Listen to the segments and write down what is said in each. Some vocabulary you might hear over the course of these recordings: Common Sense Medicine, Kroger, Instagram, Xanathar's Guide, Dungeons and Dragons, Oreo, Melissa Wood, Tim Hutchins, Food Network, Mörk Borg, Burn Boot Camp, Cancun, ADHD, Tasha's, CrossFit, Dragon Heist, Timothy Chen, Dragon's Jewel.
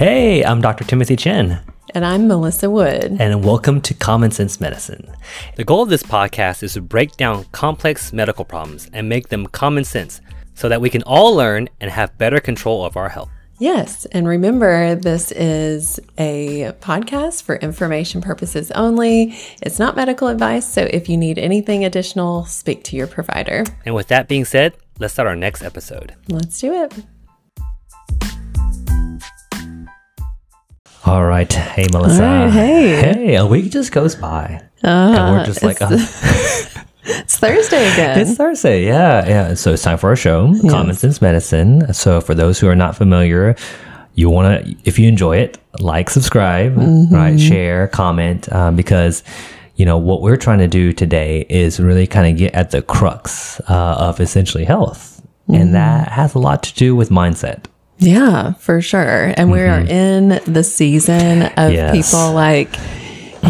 Hey, I'm Dr. Timothy Chen. And I'm Melissa Wood. And welcome to Common Sense Medicine. The goal of this podcast is to break down complex medical problems and make them common sense so that we can all learn and have better control of our health. Yes. And remember, this is a podcast for information purposes only. It's not medical advice. So if you need anything additional, speak to your provider. And with that being said, let's start our next episode. Let's do it. All right. Hey, Melissa. Right, hey, a week just goes by. And we're just like, it's Thursday again. It's Thursday. Yeah. So it's time for our show, yes. Common Sense Medicine. So for those who are not familiar, you want to, if you enjoy it, like, subscribe, right? Share, comment, because what we're trying to do today is really kind of get at the crux of essentially health. And that has a lot to do with mindset. Yeah, for sure. And we are in the season of people like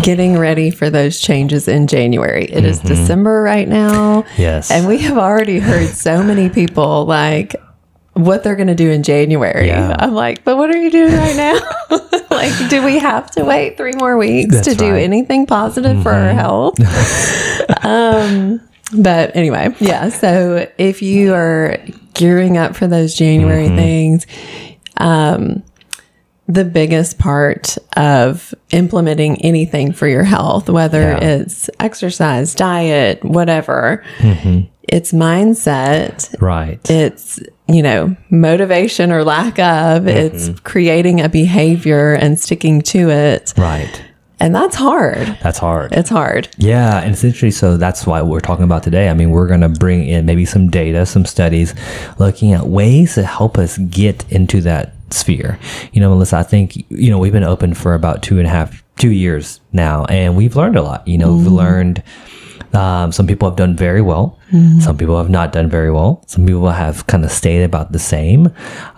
getting ready for those changes in January. It is December right now. Yes. And we have already heard so many people like what they're going to do in January. Yeah. I'm like, but what are you doing right now? Like, do we have to wait 3 more weeks That's to do right. anything positive for our health? But anyway, yeah. So if you are gearing up for those January things, the biggest part of implementing anything for your health, whether it's exercise, diet, whatever, it's mindset. Right. It's, motivation or lack of, it's creating a behavior and sticking to it. Right. And that's hard. It's hard. Yeah. And essentially, so that's why we're talking about today. I mean, we're going to bring in maybe some data, some studies, looking at ways to help us get into that sphere. Melissa, I think, we've been open for about 2 years now, and we've learned a lot. We've learned some people have done very well. Some people have not done very well. Some people have kind of stayed about the same.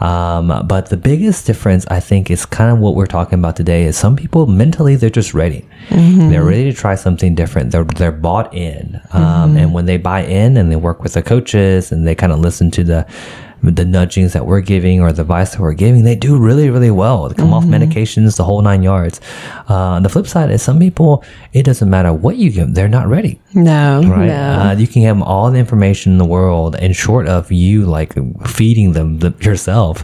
But the biggest difference, I think, is kind of what we're talking about today is some people mentally, they're just ready. They're ready to try something different. They're bought in. And when they buy in and they work with their coaches and they kind of listen to the nudgings that we're giving or the advice that we're giving, they do really, really well. They come off medications, the whole 9 yards. On the flip side is some people, it doesn't matter what you give them, they're not ready. No. Right? No. You can give them all the information in the world, and short of you like feeding them yourself,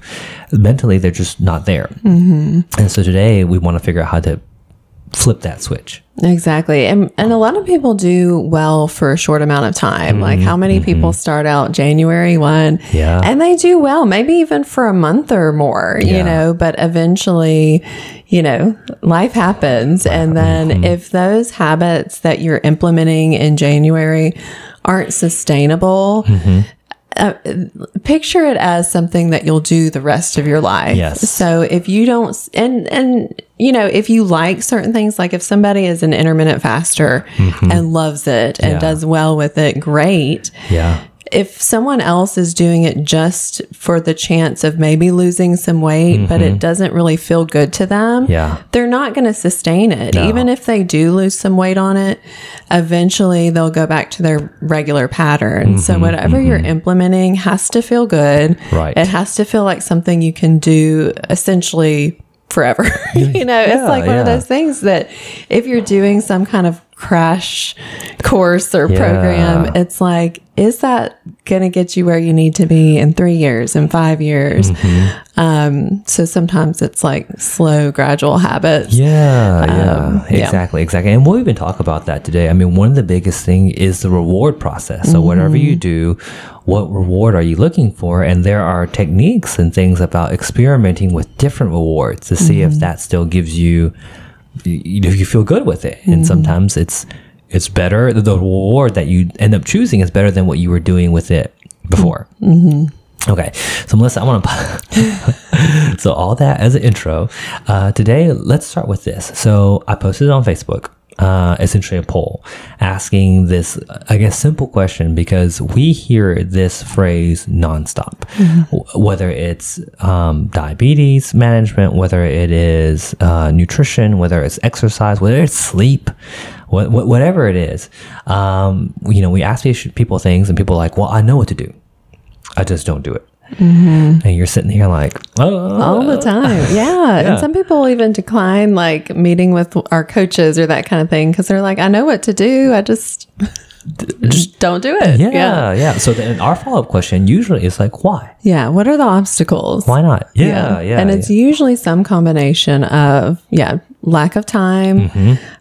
mentally, they're just not there. And so today we want to figure out how to flip that switch. Exactly. And a lot of people do well for a short amount of time. Like how many people start out January 1 and they do well, maybe even for a month or more, but eventually, life happens. And then if those habits that you're implementing in January aren't sustainable, picture it as something that you'll do the rest of your life. Yes. So if you don't, and if you like certain things, like if somebody is an intermittent faster and loves it and does well with it, great. Yeah. If someone else is doing it just for the chance of maybe losing some weight, but it doesn't really feel good to them, they're not going to sustain it. No. Even if they do lose some weight on it, eventually they'll go back to their regular pattern. So whatever you're implementing has to feel good. Right. It has to feel like something you can do essentially forever. It's like one of those things that if you're doing some kind of crash course or program, it's like, is that going to get you where you need to be in 3 years, in 5 years? So sometimes it's like slow, gradual habits. Exactly. And we'll even talk about that today. I mean, one of the biggest thing is the reward process. So whatever you do, what reward are you looking for? And there are techniques and things about experimenting with different rewards to see if that still gives you, you feel good with it. And sometimes it's better. The reward that you end up choosing is better than what you were doing with it before. Okay. So Melissa, I want to, so all that as an intro, today, let's start with this. So I posted it on Facebook, essentially a poll asking this, I guess, simple question, because we hear this phrase nonstop, whether it's, diabetes management, whether it is, nutrition, whether it's exercise, whether it's sleep, whatever it is. We ask people things and people are like, well, I know what to do. I just don't do it. Mm-hmm. And you're sitting here like, oh. All the time. Yeah. And some people even decline like meeting with our coaches or that kind of thing because they're like, I know what to do. I just don't do it. Yeah. So then our follow-up question usually is like, why? Yeah. What are the obstacles? Why not? Yeah. And it's usually some combination of, lack of time,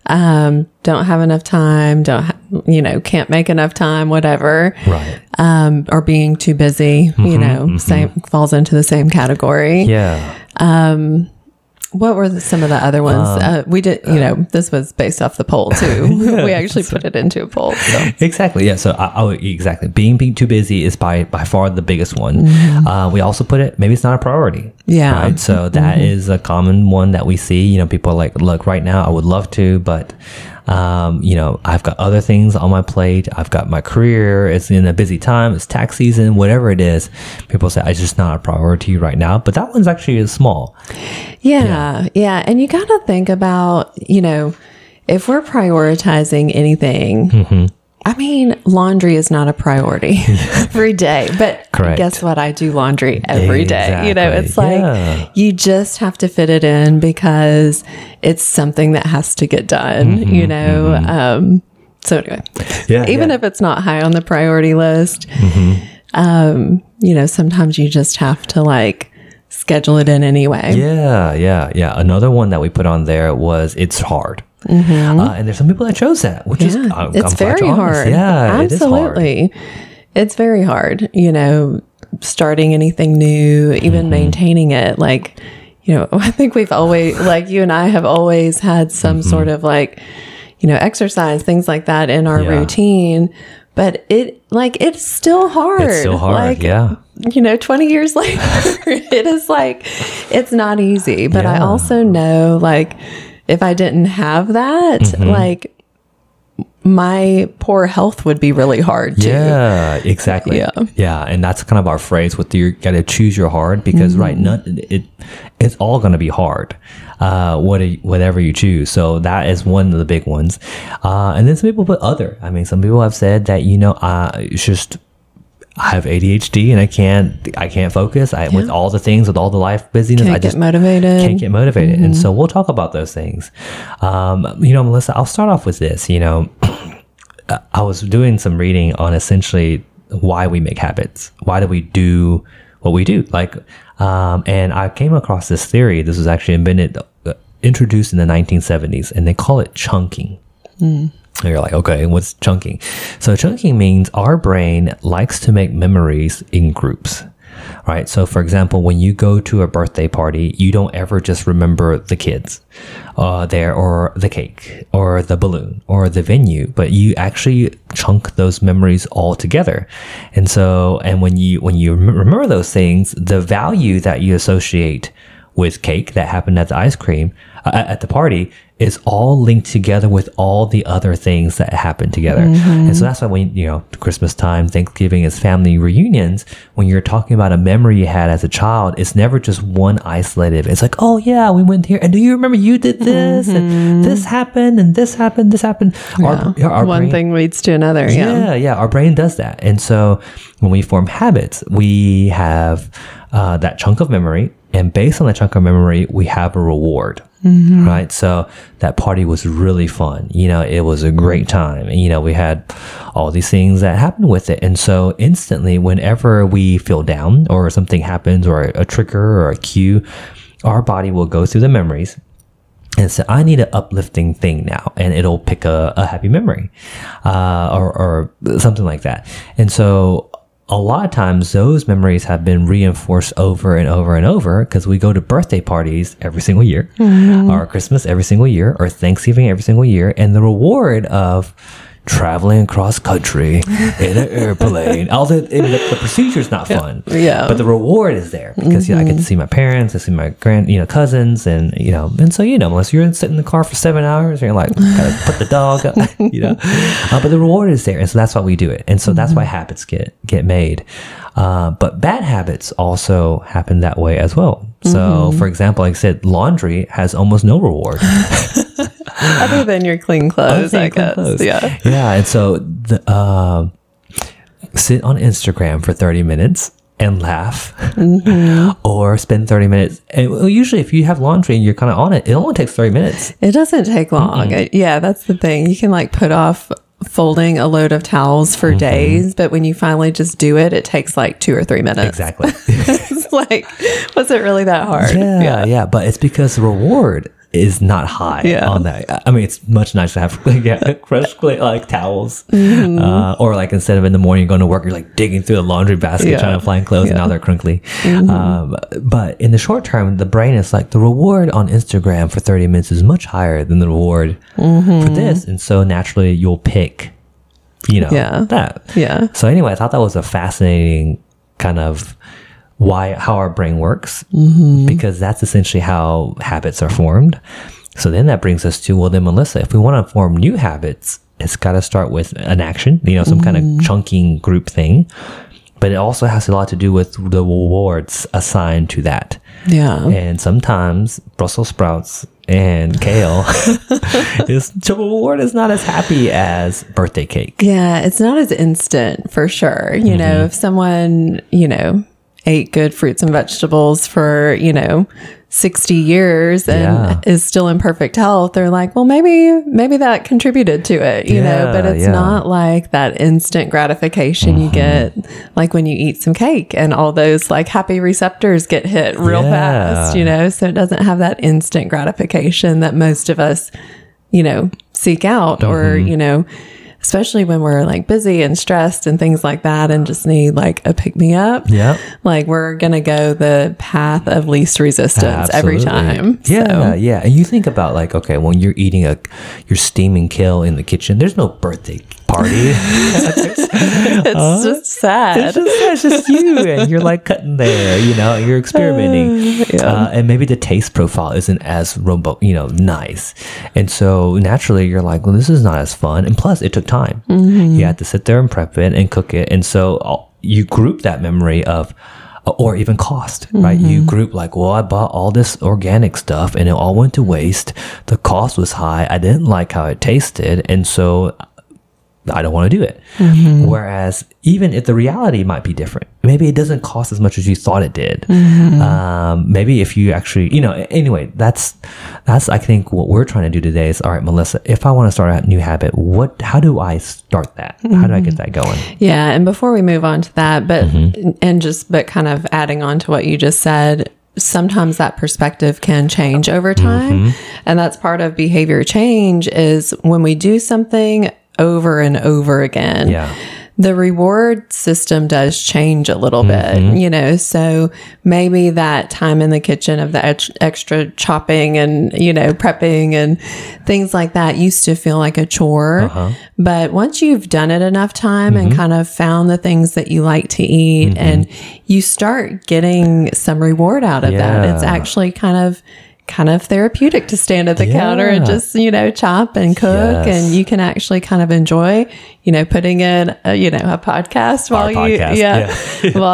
don't have enough time, can't make enough time, whatever. Right. Or being too busy, same falls into the same category. Yeah. What were some of the other ones? We did, this was based off the poll too. We actually put it into a poll. So. Exactly. Yeah. So I would being too busy is by far the biggest one. Mm-hmm. We also put it, maybe it's not a priority. Yeah. Right? So that is a common one that we see. People are like, look, right now I would love to, but I've got other things on my plate. I've got my career. It's in a busy time. It's tax season, whatever it is. People say, it's just not a priority right now. But that one's actually small. Yeah. And you got to think about, if we're prioritizing anything, laundry is not a priority every day, but correct. Guess what? I do laundry every day. It's like you just have to fit it in because it's something that has to get done, So anyway, even if it's not high on the priority list, sometimes you just have to like schedule it in anyway. Yeah. Another one that we put on there was it's hard. Mm-hmm. And there's some people that chose that, which is it's very hard. Yeah, absolutely. It's very hard. Starting anything new, even maintaining it. Like, I think we've always, like you and I have always had some sort of like, exercise, things like that in our routine. But it's still hard. It's still hard, 20 years later, it is like, it's not easy. But I also know, like, if I didn't have that, like, my poor health would be really hard too. Yeah, exactly. Yeah. And that's kind of our phrase with you got to choose your hard because it's all going to be hard, whatever you choose. So that is one of the big ones. And then some people put other. Some people have said that, it's just, I have ADHD and I can't focus. With all the things, with all the life busyness, can't get motivated. Mm-hmm. And so we'll talk about those things. Melissa, I'll start off with this. I was doing some reading on essentially why we make habits. Why do we do what we do? Like, and I came across this theory. This was actually introduced in the 1970s, and they call it chunking. Mm. And you're like, okay, what's chunking? So chunking means our brain likes to make memories in groups, right? So for example, when you go to a birthday party, you don't ever just remember the kids there or the cake or the balloon or the venue, but you actually chunk those memories all together. And so, and when you remember those things, the value that you associate with cake that happened at the ice cream at the party is all linked together with all the other things that happened together. And so that's why when Christmas time, Thanksgiving is family reunions, when you're talking about a memory you had as a child, it's never just one isolated. It's like, oh yeah, we went here and do you remember you did this and this happened and this happened. Our one brain, thing leads to another. Our brain does that. And so when we form habits, we have that chunk of memory. And based on that chunk of memory, we have a reward, right? So that party was really fun. It was a great time. And, we had all these things that happened with it. And so instantly, whenever we feel down or something happens or a trigger or a cue, our body will go through the memories and say, I need an uplifting thing now. And it'll pick a happy memory or something like that. And so a lot of times those memories have been reinforced over and over and over because we go to birthday parties every single year or Christmas every single year or Thanksgiving every single year. And the reward of traveling across country in an airplane, although the procedure's not fun, but the reward is there because I get to see my parents, I see my cousins, and so unless you're sitting in the car for 7 hours and you're like, gotta put the dog up, but the reward is there, and so that's why we do it, and so that's why habits get made. But bad habits also happen that way as well. So, for example, like I said, laundry has almost no reward. Other than your clean clothes, I guess. Clothes. Yeah. Yeah. And so sit on Instagram for 30 minutes and laugh or spend 30 minutes. And usually if you have laundry and you're kind of on it, it only takes 30 minutes. It doesn't take long. Yeah, that's the thing. You can like put off folding a load of towels for days, but when you finally just do it, it takes like 2 or 3 minutes. Exactly. It's like, was it really that hard? Yeah. But it's because the reward is not high on that. I mean, it's much nicer to have crushed like towels, or like instead of in the morning going to work, you're like digging through the laundry basket trying to find clothes, and now they're crinkly. But in the short term, the brain is like the reward on Instagram for 30 minutes is much higher than the reward for this, and so naturally you'll pick, that. Yeah. So anyway, I thought that was a fascinating kind of how our brain works, because that's essentially how habits are formed. So then that brings us to, well, then Melissa, if we want to form new habits, it's got to start with an action, some kind of chunking group thing. But it also has a lot to do with the rewards assigned to that. Yeah. And sometimes Brussels sprouts and kale, the reward is not as happy as birthday cake. Yeah, it's not as instant for sure. You know, if someone, ate good fruits and vegetables for, 60 years and is still in perfect health, they're like, well, maybe that contributed to it, you know, but it's not like that instant gratification you get like when you eat some cake and all those like happy receptors get hit real fast, so it doesn't have that instant gratification that most of us, seek out or, especially when we're like busy and stressed and things like that and just need like a pick me up. Yeah. Like we're going to go the path of least resistance every time. Yeah. So. Yeah. And you think about like, okay, when you're eating you're steaming kale in the kitchen, there's no birthday party. It's just sad. It's just you and you're like cutting there, you're experimenting. And maybe the taste profile isn't as robust, nice. And so naturally you're like, well, this is not as fun. And plus it took time. You had to sit there and prep it and cook it. And so you group that memory of, or even cost, right? You group like, well, I bought all this organic stuff and it all went to waste. The cost was high. I didn't like how it tasted. And so I don't want to do it. Whereas even if the reality might be different, maybe it doesn't cost as much as you thought it did. Maybe if you actually, anyway, that's I think what we're trying to do today is, all right, Melissa, if I want to start a new habit, how do I start that? How do I get that going? Yeah. And before we move on to that, but kind of adding on to what you just said, sometimes that perspective can change over time. And that's part of behavior change is when we do something over and over again. Yeah. The reward system does change a little bit, so maybe that time in the kitchen of the extra chopping and, prepping and things like that used to feel like a chore. But once you've done it enough time and kind of found the things that you like to eat and you start getting some reward out of that, it's actually kind of therapeutic to stand at the counter and just, chop and cook. And you can actually kind of enjoy, putting in, a podcast while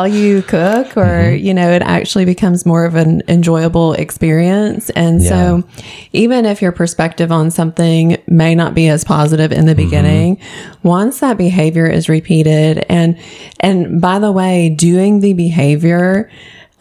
you cook or, it actually becomes more of an enjoyable experience. And so even if your perspective on something may not be as positive in the beginning, once that behavior is repeated and by the way, doing the behavior,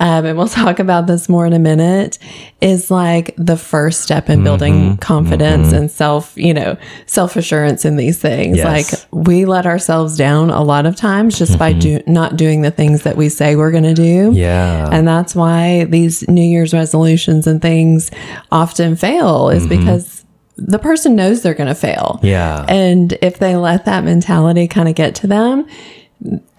and we'll talk about this more in a minute, is like the first step in building confidence and self-assurance in these things. Yes. Like we let ourselves down a lot of times just by not doing the things that we say we're going to do. Yeah. And that's why these New Year's resolutions and things often fail is because the person knows they're going to fail. Yeah. And if they let that mentality kind of get to them,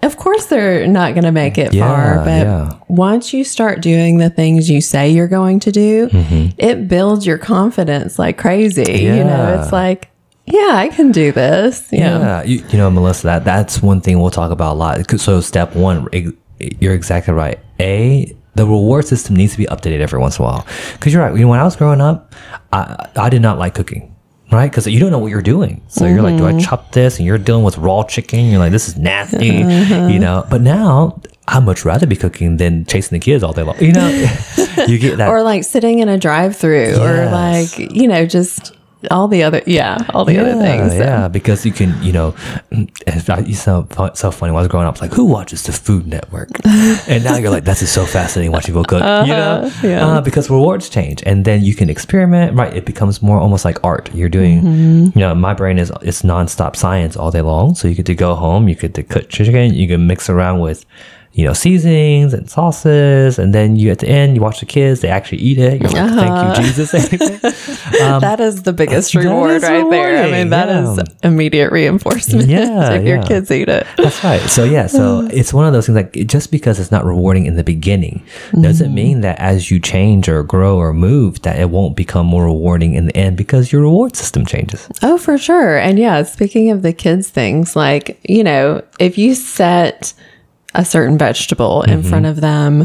of course they're not going to make it far, but once you start doing the things you say you're going to do, it builds your confidence like crazy. Yeah. It's like, I can do this. Yeah. Melissa, that's one thing we'll talk about a lot. So step one, you're exactly right. The reward system needs to be updated every once in a while. Cause you're right. When I was growing up, I did not like cooking. Right? Because you don't know what you're doing. So you're like, do I chop this? And you're dealing with raw chicken. You're like, this is nasty, But now I'd much rather be cooking than chasing the kids all day long. You get that. Or like sitting in a drive-thru or like, just All the other things. Yeah, because you can, you know, it sounds funny. When I was growing up, it's like, who watches the Food Network? And now you're like, that's so fascinating watching people cook, you know? Yeah. Because rewards change. And then you can experiment, right? It becomes more almost like art. You're doing, you know, my brain is, it's nonstop science all day long. So you get to go home, you get to cook chicken, you can mix around with, you know, seasonings and sauces, and then you at the end you watch the kids, they actually eat it, you're like, thank you, Jesus. That is the biggest reward right there. I mean, that is immediate reinforcement if your kids eat it. That's right. So it's one of those things, like, just because it's not rewarding in the beginning doesn't mean that as you change or grow or move that it won't become more rewarding in the end, because your reward system changes. Oh, for sure. And yeah, speaking of the kids things, like, you know, if you set a certain vegetable in front of them,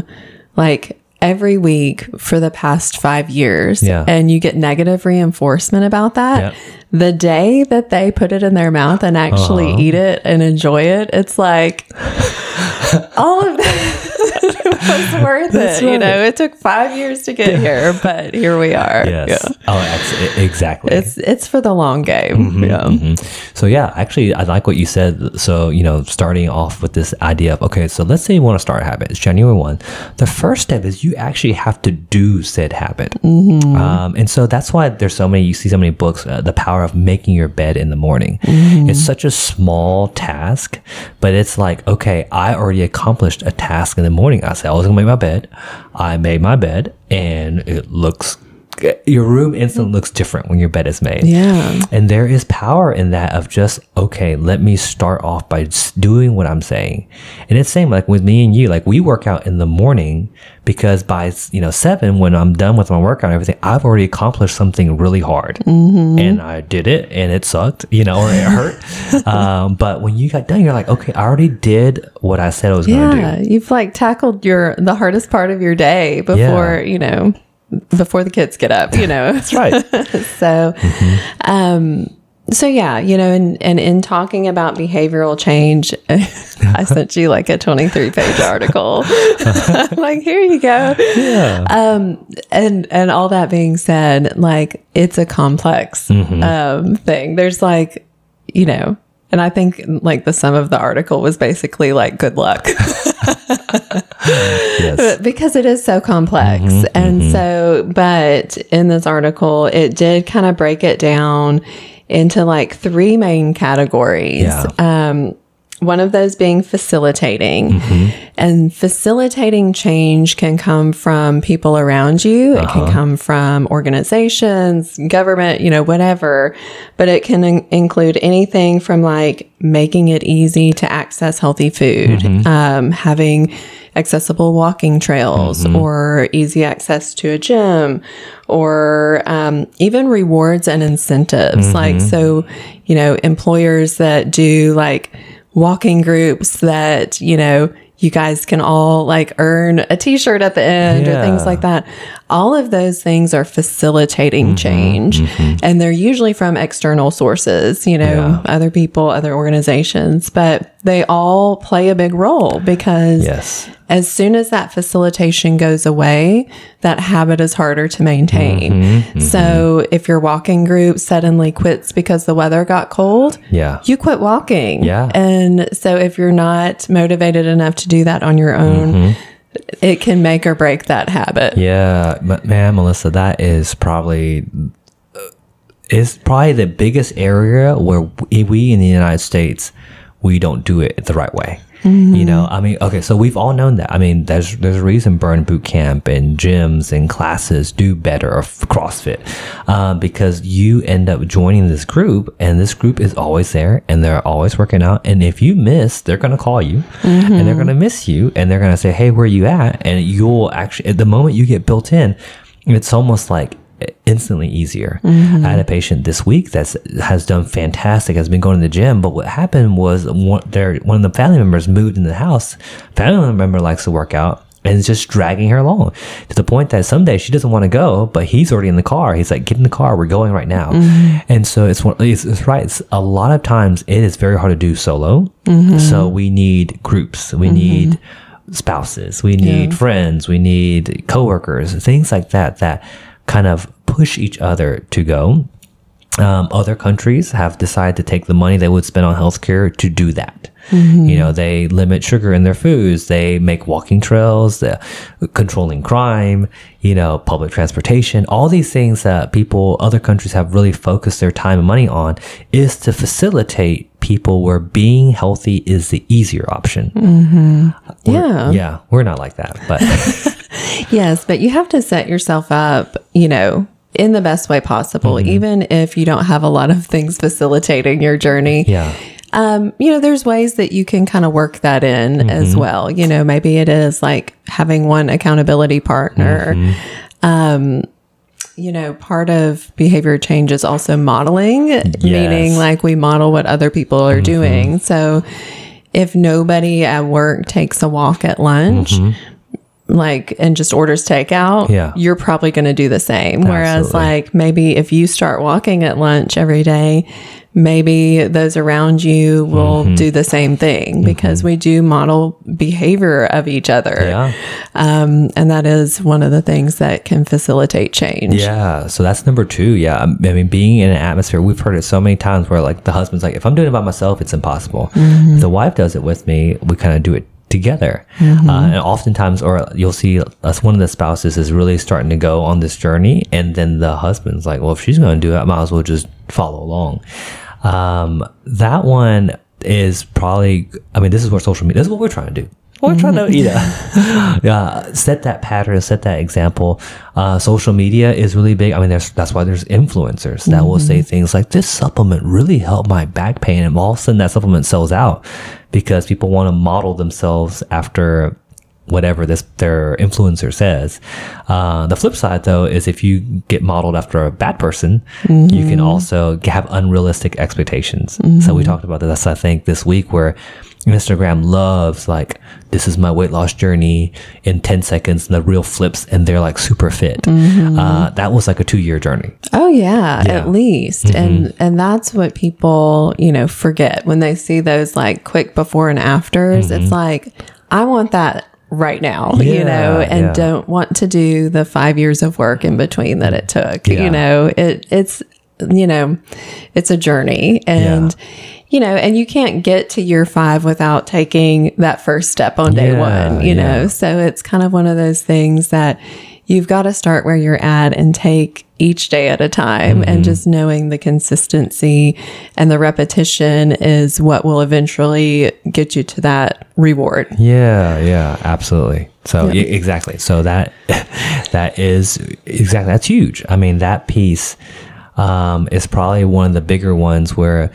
like every week for the past 5 years, and you get negative reinforcement about that, the day that they put it in their mouth and actually eat it and enjoy it, it's like all of that was worth it. Right. You know, it took 5 years to get here, but here we are. Yes. Yeah. Oh, exactly. It's for the long game. So yeah, actually, I like what you said. So, you know, starting off with this idea of, okay, so let's say you want to start a habit. It's January 1. The first step is you actually have to do said habit. And so that's why there's so many, you see so many books, The Power of Making Your Bed in the Morning. It's such a small task, but it's like, okay, I already accomplished a task in the morning. I said I was gonna make my bed. I made my bed, and it looks, your room instantly looks different when your bed is made. Yeah. And there is power in that of just, okay, let me start off by doing what I'm saying. And it's same like with me and you, like we work out in the morning because by, you know, 7, when I'm done with my workout and everything, I've already accomplished something really hard and I did it and it sucked, you know, or it hurt. But when you got done, you're like, okay, I already did what I said I was going to do. You've like tackled the hardest part of your day before, you know, before the kids get up, you know. That's right. So, so yeah, you know, and in talking about behavioral change, I sent you like a 23-page article. Like, here you go. Yeah. And all that being said, like, it's a complex thing. There's like, you know, and I think like the sum of the article was basically like, good luck. Yes. Because it is so complex. And so, but in this article, it did kind of break it down into like 3 main categories. Yeah. One of those being facilitating. And facilitating change can come from people around you. It can come from organizations, government, you know, whatever. But it can include anything from like making it easy to access healthy food, having accessible walking trails or easy access to a gym, or even rewards and incentives. Like, so, you know, employers that do like walking groups that, you know, you guys can all like earn a t-shirt at the end or things like that. All of those things are facilitating change. And they're usually from external sources, you know, other people, other organizations, but they all play a big role because as soon as that facilitation goes away, that habit is harder to maintain. So if your walking group suddenly quits because the weather got cold, you quit walking. And so if you're not motivated enough to do that on your own, it can make or break that habit. Yeah. But man, Melissa, that is probably... it's probably the biggest area where we in the United States, we don't do it the right way. You know, I mean, okay, so we've all known that. I mean, there's a reason Burn Boot Camp and gyms and classes do better, or CrossFit, because you end up joining this group, and this group is always there, and they're always working out. And if you miss, they're going to call you, and they're going to miss you, and they're going to say, hey, where are you at? And you'll actually, at the moment you get built in, it's almost like instantly easier. I had a patient this week that has done fantastic, has been going to the gym, but what happened was one of the family members moved in the house. Family member likes to work out and is just dragging her along to the point that someday she doesn't want to go, but he's already in the car. He's like, get in the car, we're going right now. And so it's right. It's a lot of times it is very hard to do solo. So we need groups. We need spouses. We need friends. We need coworkers, things like that, that kind of push each other to go. Other countries have decided to take the money they would spend on healthcare to do that. Mm-hmm. You know, they limit sugar in their foods. They make walking trails, they're controlling crime, you know, public transportation, all these things that people, other countries have really focused their time and money on is to facilitate people where being healthy is the easier option. Mm-hmm. Yeah. We're not like that, but. Yes, but you have to set yourself up, you know, in the best way possible, mm-hmm. even if you don't have a lot of things facilitating your journey. Yeah. You know, there's ways that you can kind of work that in mm-hmm. as well. You know, maybe it is like having one accountability partner. Mm-hmm. You know, part of behavior change is also modeling, yes. meaning like we model what other people are mm-hmm. doing. So if nobody at work takes a walk at lunch, mm-hmm. like, and just orders takeout, yeah. you're probably going to do the same. Whereas absolutely. Like maybe if you start walking at lunch every day, maybe those around you will mm-hmm. do the same thing mm-hmm. because we do model behavior of each other. Yeah. And that is one of the things that can facilitate change. Yeah. So that's number two. Yeah. I mean, being in an atmosphere, we've heard it so many times where like the husband's like, if I'm doing it by myself, it's impossible. Mm-hmm. If the wife does it with me, we kind of do it together. Mm-hmm. And oftentimes, or you'll see us, one of the spouses is really starting to go on this journey. And then the husband's like, well, if she's going to do it, I might as well just follow along. That one is probably, I mean, this is what social media, this is what we're trying to do. We're trying to, you know, set that pattern, set that example. Social media is really big. I mean, that's why there's influencers that mm-hmm. will say things like, this supplement really helped my back pain. And all of a sudden that supplement sells out because people want to model themselves after whatever their influencer says. The flip side, though, is if you get modeled after a bad person, mm-hmm. you can also have unrealistic expectations. Mm-hmm. So we talked about this, I think, this week where Instagram loves like, this is my weight loss journey in 10 seconds and the reel flips and they're like super fit. Mm-hmm. That was like a 2-year journey. Oh yeah, yeah. At least. Mm-hmm. And that's what people, you know, forget when they see those like quick before and afters. Mm-hmm. It's like, I want that right now, yeah, you know, and yeah. don't want to do the 5 years of work in between that it took, yeah. you know, it's a journey and, yeah. you know, and you can't get to year 5 without taking that first step on day one, you know, so it's kind of one of those things that you've got to start where you're at and take each day at a time mm-hmm. and just knowing the consistency and the repetition is what will eventually get you to that reward. Yeah. Yeah, absolutely. So yeah. Exactly. So that is exactly, that's huge. I mean, that piece, is probably one of the bigger ones where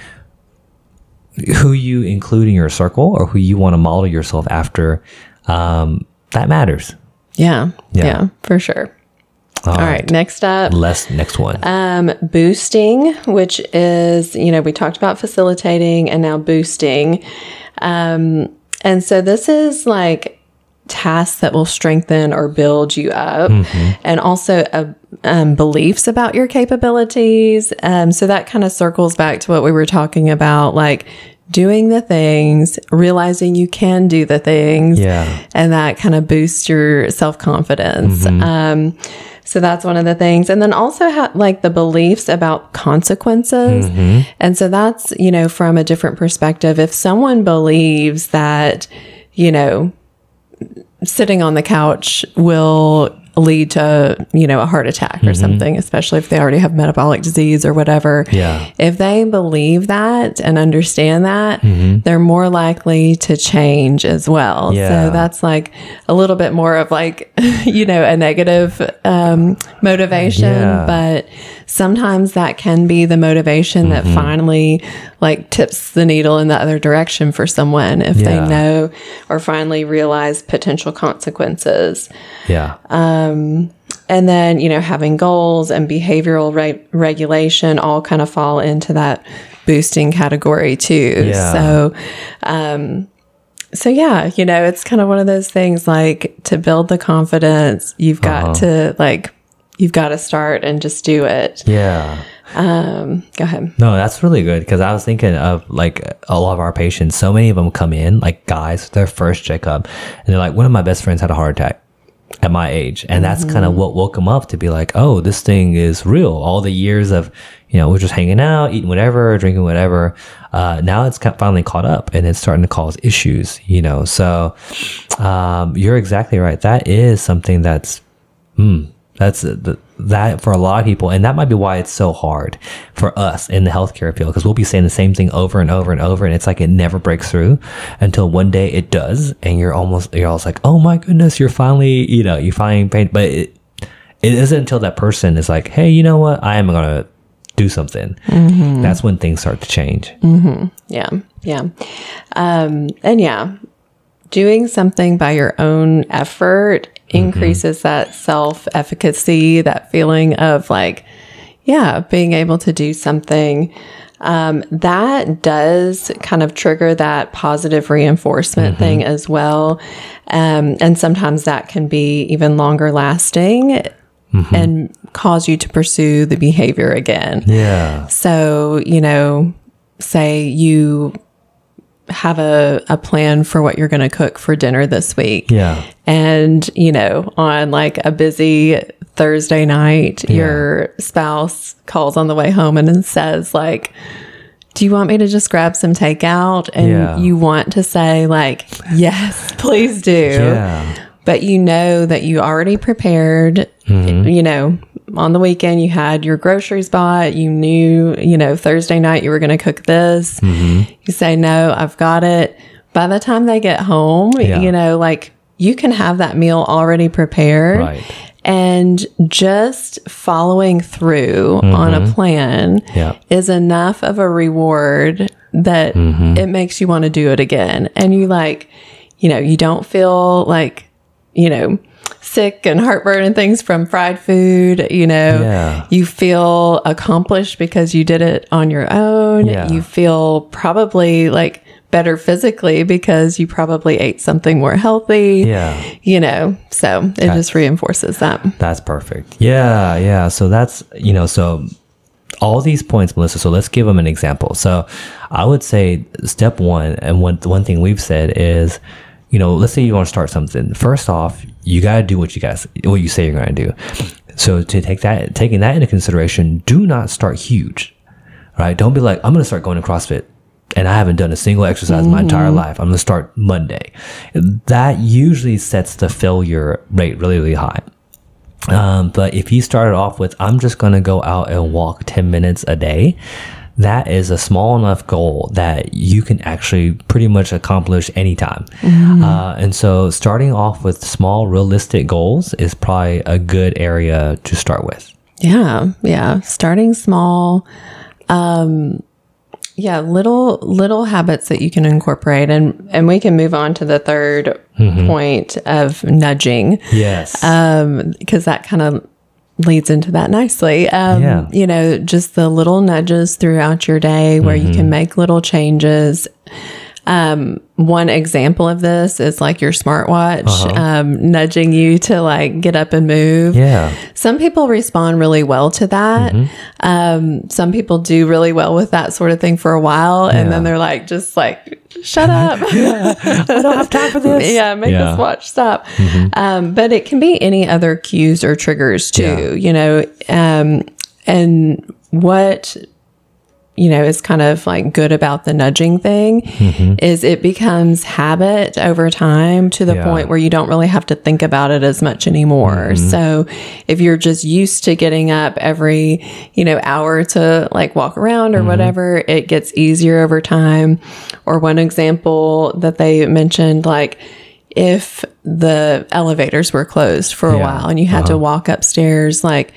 who you include in your circle or who you want to model yourself after, that matters. Yeah. Yeah, yeah, for sure. All right. Next up. Next one. Boosting, which is, you know, we talked about facilitating and now boosting. And so this is like tasks that will strengthen or build you up mm-hmm. and also beliefs about your capabilities. So that kind of circles back to what we were talking about, like doing the things, realizing you can do the things, yeah. and that kind of boosts your self-confidence. Mm-hmm. So that's one of the things. And then also like the beliefs about consequences. Mm-hmm. And so that's, you know, from a different perspective, if someone believes that, you know, sitting on the couch will lead to, you know, a heart attack or mm-hmm. something, especially if they already have metabolic disease or whatever. Yeah. If they believe that and understand that, mm-hmm. they're more likely to change as well. Yeah. So that's like a little bit more of like, you know, a negative motivation, yeah. but sometimes that can be the motivation mm-hmm. that finally like tips the needle in the other direction for someone if yeah. they know or finally realize potential consequences. Yeah. And then, you know, having goals and behavioral regulation all kind of fall into that boosting category too. Yeah. So yeah, you know, it's kind of one of those things like to build the confidence, you've got to like, you've got to start and just do it. Yeah. Go ahead. No, that's really good because I was thinking of like a lot of our patients, so many of them come in like guys, their first checkup and they're like, one of my best friends had a heart attack. at my age. And that's kind of what woke him up to be like, oh, this thing is real. All the years of, you know, we're just hanging out, eating whatever, drinking whatever. Now it's finally caught up and it's starting to cause issues, you know? So, you're exactly right. That is something that's for a lot of people. And that might be why it's so hard for us in the healthcare field, because we'll be saying the same thing over and over and over. And it's like, it never breaks through until one day it does. And you're always like, oh my goodness, you're finally, you know, you're finally pain. But it isn't until that person is like, hey, you know what? I am going to do something. Mm-hmm. That's when things start to change. Mm-hmm. Yeah. Yeah. And yeah, doing something by your own effort increases that self-efficacy, that feeling of like, yeah, being able to do something. That does kind of trigger that positive reinforcement thing as well. And sometimes that can be even longer lasting and cause you to pursue the behavior again. Yeah. So, you know, say you have a plan for what you're going to cook for dinner this week. Yeah. And, you know, on like a busy Thursday night, your spouse calls on the way home and says like, do you want me to just grab some takeout? And you want to say like, yes, please do. Yeah. But you know that you already prepared, you know, on the weekend you had your groceries bought, you knew, you know, Thursday night you were going to cook this. You say, no, I've got it. By the time they get home, you know, like you can have that meal already prepared. Right. And just following through on a plan is enough of a reward that it makes you want to do it again. And you like, you know, you don't feel like, you know, sick and heartburn and things from fried food, you know, you feel accomplished because you did it on your own. You feel probably like better physically because you probably ate something more healthy, you know, so it just reinforces that. That's perfect. Yeah. Yeah. So that's, you know, so all these points, Melissa, so let's give them an example. So I would say step one, and one thing we've said is, you know, let's say you want to start something. First off, you got to do what you say you're going to do. So to taking that into consideration, do not start huge, right? Don't be like, I'm going to start going to CrossFit and I haven't done a single exercise my entire life. I'm going to start Monday. That usually sets the failure rate really, really high. But if you started off with, I'm just going to go out and walk 10 minutes a day, that is a small enough goal that you can actually pretty much accomplish anytime. And so starting off with small, realistic goals is probably a good area to start with. Yeah. Yeah. Starting small. Yeah. Little habits that you can incorporate. And we can move on to the third point of nudging. Yes. Because that kind of leads into that nicely. You know, just the little nudges throughout your day where you can make little changes. One example of this is like your smartwatch, nudging you to like get up and move. Yeah. Some people respond really well to that. Some people do really well with that sort of thing for a while. And then they're like, just like, shut up. I don't have time for this. Make this watch stop. But it can be any other cues or triggers too, you know, and what, you know, is kind of like good about the nudging thing is it becomes habit over time to the point where you don't really have to think about it as much anymore. So if you're just used to getting up every, you know, hour to like walk around or whatever, it gets easier over time. Or one example that they mentioned, like, if the elevators were closed for a while and you had to walk upstairs, like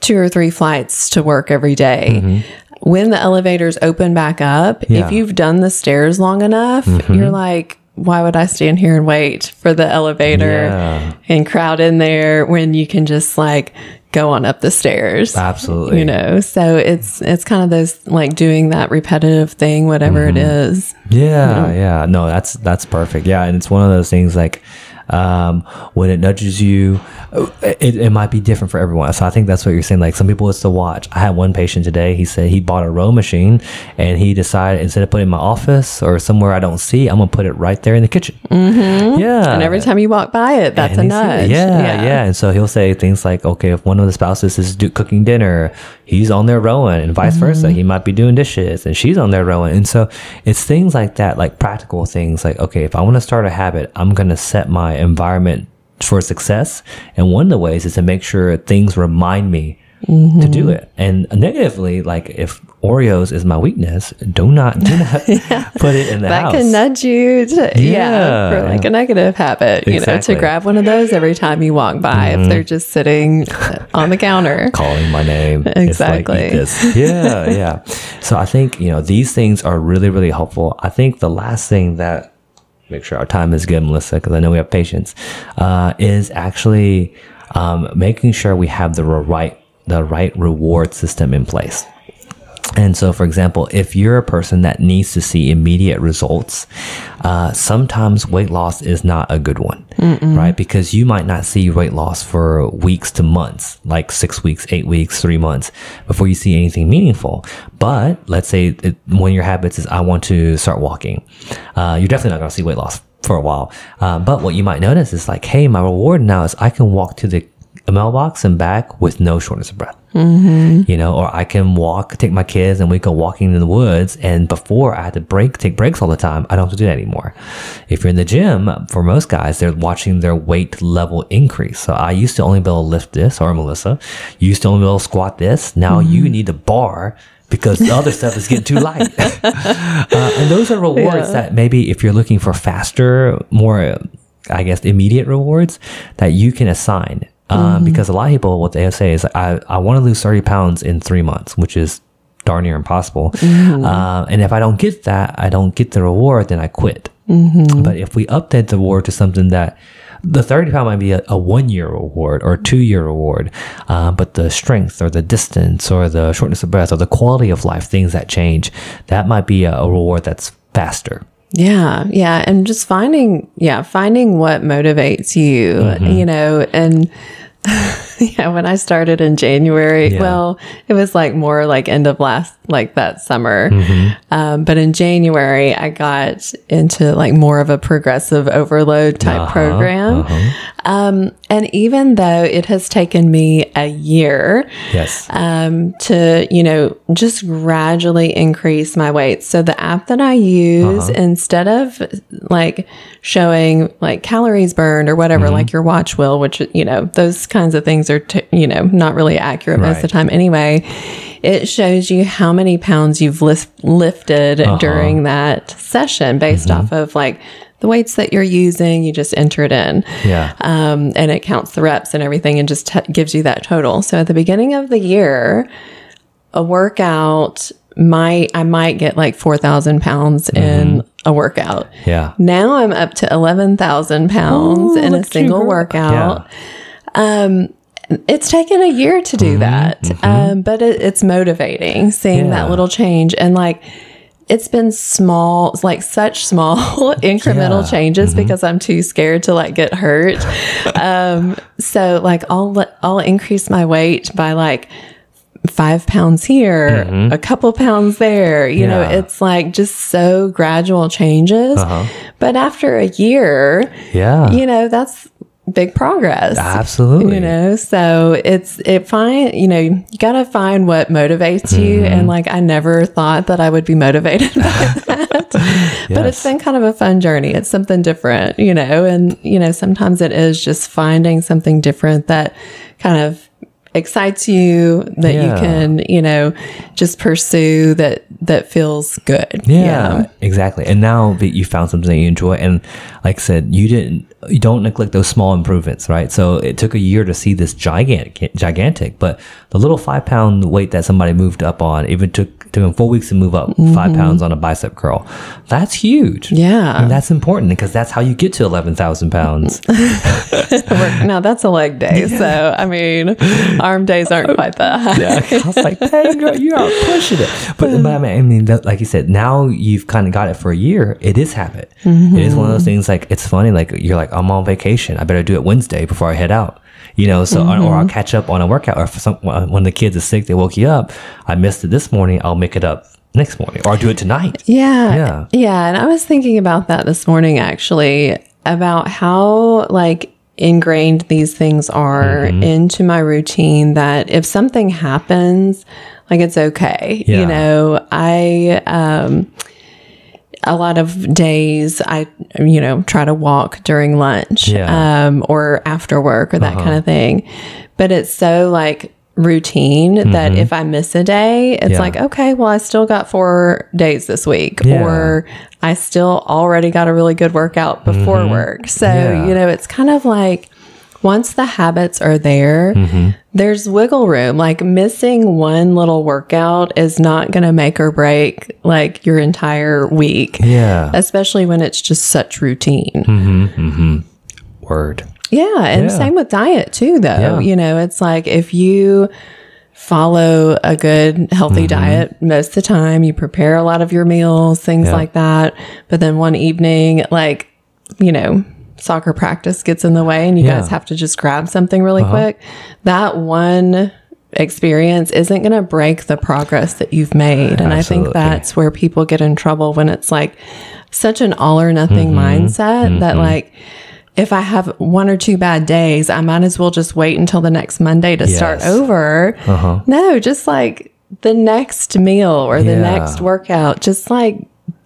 2 or 3 flights to work every day, when the elevators open back up, if you've done the stairs long enough, you're like, why would I stand here and wait for the elevator and crowd in there when you can just like go on up the stairs? Absolutely. You know, so it's kind of those like doing that repetitive thing, whatever it is. Yeah. You know? Yeah. No, that's perfect. Yeah. And it's one of those things like, when it nudges you, it might be different for everyone. So I think that's what you're saying. Like, some people, it's the watch. I had one patient today. He said he bought a row machine, and he decided, instead of putting it in my office or somewhere I don't see, I'm going to put it right there in the kitchen. Mm-hmm. Yeah. And every time you walk by it, that's a nudge. Yeah. And so he'll say things like, okay, if one of the spouses is cooking dinner, he's on there rowing, and vice versa. He might be doing dishes and she's on there rowing. And so it's things like that, like practical things, like, okay, if I want to start a habit, I'm going to set my environment for success. And one of the ways is to make sure things remind me to do it. And negatively, like, if Oreos is my weakness, do not put it in the house. That can nudge you to, for like a negative habit, exactly. To grab one of those every time you walk by, if they're just sitting on the counter. Calling my name. Exactly. It's like, eat this. Yeah. So I think, these things are really, really helpful. I think the last thing that, make sure our time is good, Melissa, because I know we have patients, is actually making sure we have the right reward system in place. And so, for example, if you're a person that needs to see immediate results, sometimes weight loss is not a good one, right? Because you might not see weight loss for weeks to months, like 6 weeks, 8 weeks, 3 months before you see anything meaningful. But let's say one of your habits is, I want to start walking. You're definitely not going to see weight loss for a while. But what you might notice is like, hey, my reward now is I can walk to the mailbox and back with no shortness of breath. Or I can walk, take my kids and we go walking in the woods. And before, I had to take breaks all the time. I don't have to do that anymore. If you're in the gym, for most guys, they're watching their weight level increase. So I used to only be able to lift this, or Melissa, you used to only be able to squat this. Now you need a bar, because the other stuff is getting too light. And those are rewards that maybe, if you're looking for faster, more, I guess, immediate rewards that you can assign. Because a lot of people, what they say is, I want to lose 30 pounds in 3 months, which is darn near impossible. And if I don't get that, I don't get the reward, then I quit. But if we update the reward to something that the 30 pound might be a 1 year reward or a 2 year reward, but the strength or the distance or the shortness of breath or the quality of life, things that change, that might be a reward that's faster. Yeah. And just finding what motivates you, and when I started in January, well, it was like more like end of that summer. But in January, I got into like more of a progressive overload type program. And even though it has taken me a year to, just gradually increase my weight. So the app that I use, instead of like showing like calories burned or whatever, like your watch will, which, those kinds of things are, not really accurate most of the time anyway. It shows you how many pounds you've lifted during that session based off of like the weights that you're using. You just enter it in. And it counts the reps and everything and just gives you that total. So at the beginning of the year, a workout I might get like 4,000 pounds in a workout. Now I'm up to 11,000 pounds in a single workout. It's taken a year to do that, but it's motivating seeing that little change. And like, it's been small, like such small incremental changes because I'm too scared to like get hurt. So like I'll increase my weight by like 5 pounds here, a couple pounds there, it's like just so gradual changes. But after a year, that's big progress. Absolutely. So you got to find what motivates you. And like, I never thought that I would be motivated by that, but it's been kind of a fun journey. It's something different, and sometimes it is just finding something different that kind of excites you, that you can, just pursue, that feels good. Yeah, exactly. And now that you found something that you enjoy, and like I said, you don't neglect those small improvements, right? So it took a year to see this gigantic, but the little 5 pound weight that somebody moved up on, even took them 4 weeks to move up 5 pounds on a bicep curl. That's huge. Yeah. And that's important, because that's how you get to 11,000 pounds. Now that's a leg day. So, I mean, arm days aren't quite that high. Yeah. I was like, dang, girl, you are pushing it. But I mean, like you said, now you've kind of got it for a year. It is habit. It is one of those things, like, it's funny. Like, you're like, I'm on vacation. I better do it Wednesday before I head out. You know, so mm-hmm. or I'll catch up on a workout, or for some, when the kids are sick, they woke you up. I missed it this morning. I'll make it up next morning, or I'll do it tonight. Yeah. And I was thinking about that this morning, actually, about how like ingrained these things are mm-hmm. into my routine, that if something happens, like it's okay. Yeah. You know, a lot of days I, you know, try to walk during lunch or after work or that uh-huh. kind of thing. But it's so like routine mm-hmm. that if I miss a day, it's like, okay, well, I still got 4 days this week or I still already got a really good workout before mm-hmm. work. So, you know, it's kind of like once the habits are there, mm-hmm. there's wiggle room. Like missing one little workout is not going to make or break like your entire week. Yeah. Especially when it's just such routine. Mm-hmm, mm-hmm. Word. Yeah. And same with diet too, though. Yeah. You know, it's like if you follow a good healthy mm-hmm. diet most of the time, you prepare a lot of your meals, things like that. But then one evening, like, you know, soccer practice gets in the way and you guys have to just grab something really quick. That one experience isn't going to break the progress that you've made. And absolutely. I think that's where people get in trouble, when it's like such an all or nothing mm-hmm. mindset mm-hmm. that like, if I have one or two bad days, I might as well just wait until the next Monday to start over. No, just like the next meal or the next workout, just like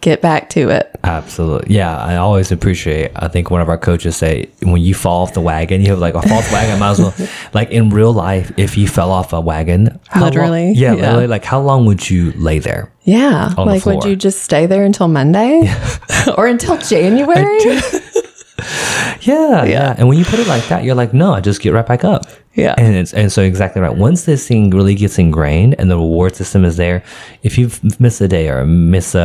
get back to it. Absolutely. Yeah. I always appreciate, I think one of our coaches say, when you fall off the wagon, you have like a fall off the wagon, might as well, like in real life, if you fell off a wagon, literally, like how long would you lay there? Yeah. Like, would you just stay there until Monday or until January? Yeah. And when you put it like that, you're like, no, I just get right back up. Yeah. And so exactly right. Once this thing really gets ingrained and the reward system is there, if you miss a day or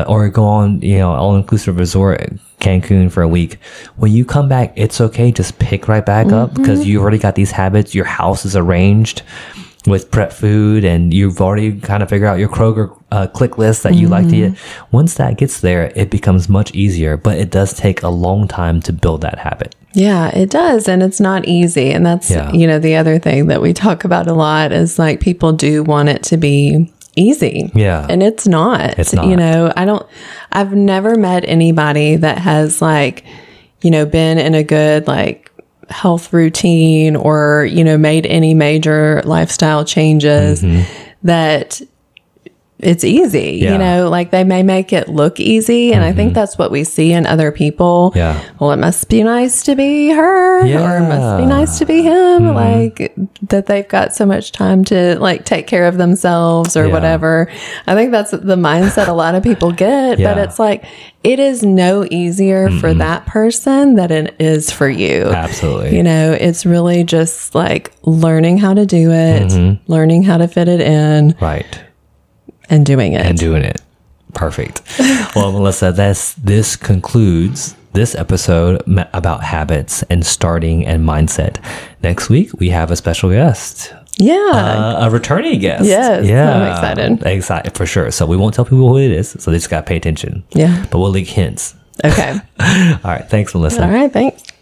or go on, you know, all-inclusive resort Cancun for a week, when you come back, it's okay. Just pick right back up, because you already got these habits. Your house is arranged with prep food, and you've already kind of figured out your Kroger click list that you like to eat. Once that gets there, it becomes much easier, but it does take a long time to build that habit. Yeah, it does. And it's not easy. And that's, you know, the other thing that we talk about a lot is like people do want it to be easy. Yeah. And it's not. It's not. You know, I've never met anybody that has like, you know, been in a good like health routine or, you know, made any major lifestyle changes that it's easy. You know, like they may make it look easy. And I think that's what we see in other people. Yeah. Well, it must be nice to be her or it must be nice to be him. Like that they've got so much time to like take care of themselves or whatever. I think that's the mindset a lot of people get, but it's like, it is no easier for that person than it is for you. Absolutely. You know, it's really just like learning how to do it, learning how to fit it in. Right. And doing it. Perfect. Well, Melissa, this concludes this episode about habits and starting and mindset. Next week, we have a special guest. Yeah. A returning guest. Yes. Yeah. I'm excited. Excited for sure. So we won't tell people who it is. So they just got to pay attention. Yeah. But we'll leak hints. Okay. All right. Thanks, Melissa. All right. Thanks.